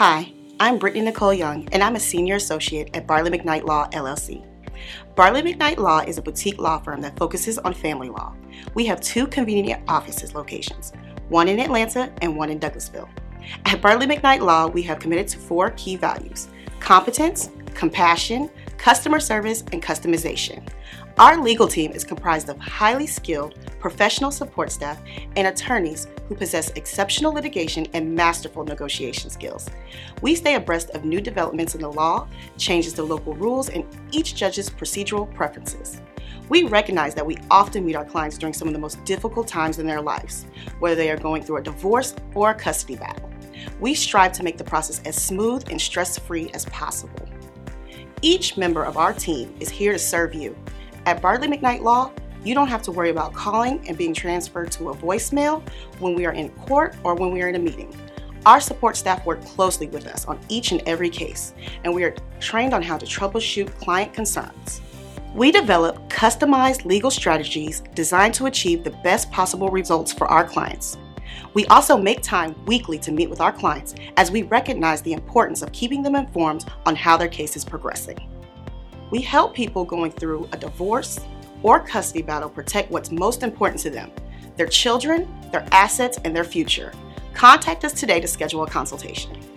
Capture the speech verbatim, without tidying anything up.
Hi, I'm Brittany Nicole Young, and I'm a Senior Associate at Bartley McKnight Law, L L C. Bartley McKnight Law is a boutique law firm that focuses on family law. We have two convenient offices locations, one in Atlanta and one in Douglasville. At Bartley McKnight Law, we have committed to four key values: competence, compassion, customer service, and customization. Our legal team is comprised of highly skilled professional support staff and attorneys who possess exceptional litigation and masterful negotiation skills. We stay abreast of new developments in the law, changes to local rules, and each judge's procedural preferences. We recognize that we often meet our clients during some of the most difficult times in their lives, whether they are going through a divorce or a custody battle. We strive to make the process as smooth and stress-free as possible. Each member of our team is here to serve you. At Bartley McKnight Law, you don't have to worry about calling and being transferred to a voicemail when we are in court or when we are in a meeting. Our support staff work closely with us on each and every case, and we are trained on how to troubleshoot client concerns. We develop customized legal strategies designed to achieve the best possible results for our clients. We also make time weekly to meet with our clients as we recognize the importance of keeping them informed on how their case is progressing. We help people going through a divorce or custody battle protect what's most important to them: their children, their assets, and their future. Contact us today to schedule a consultation.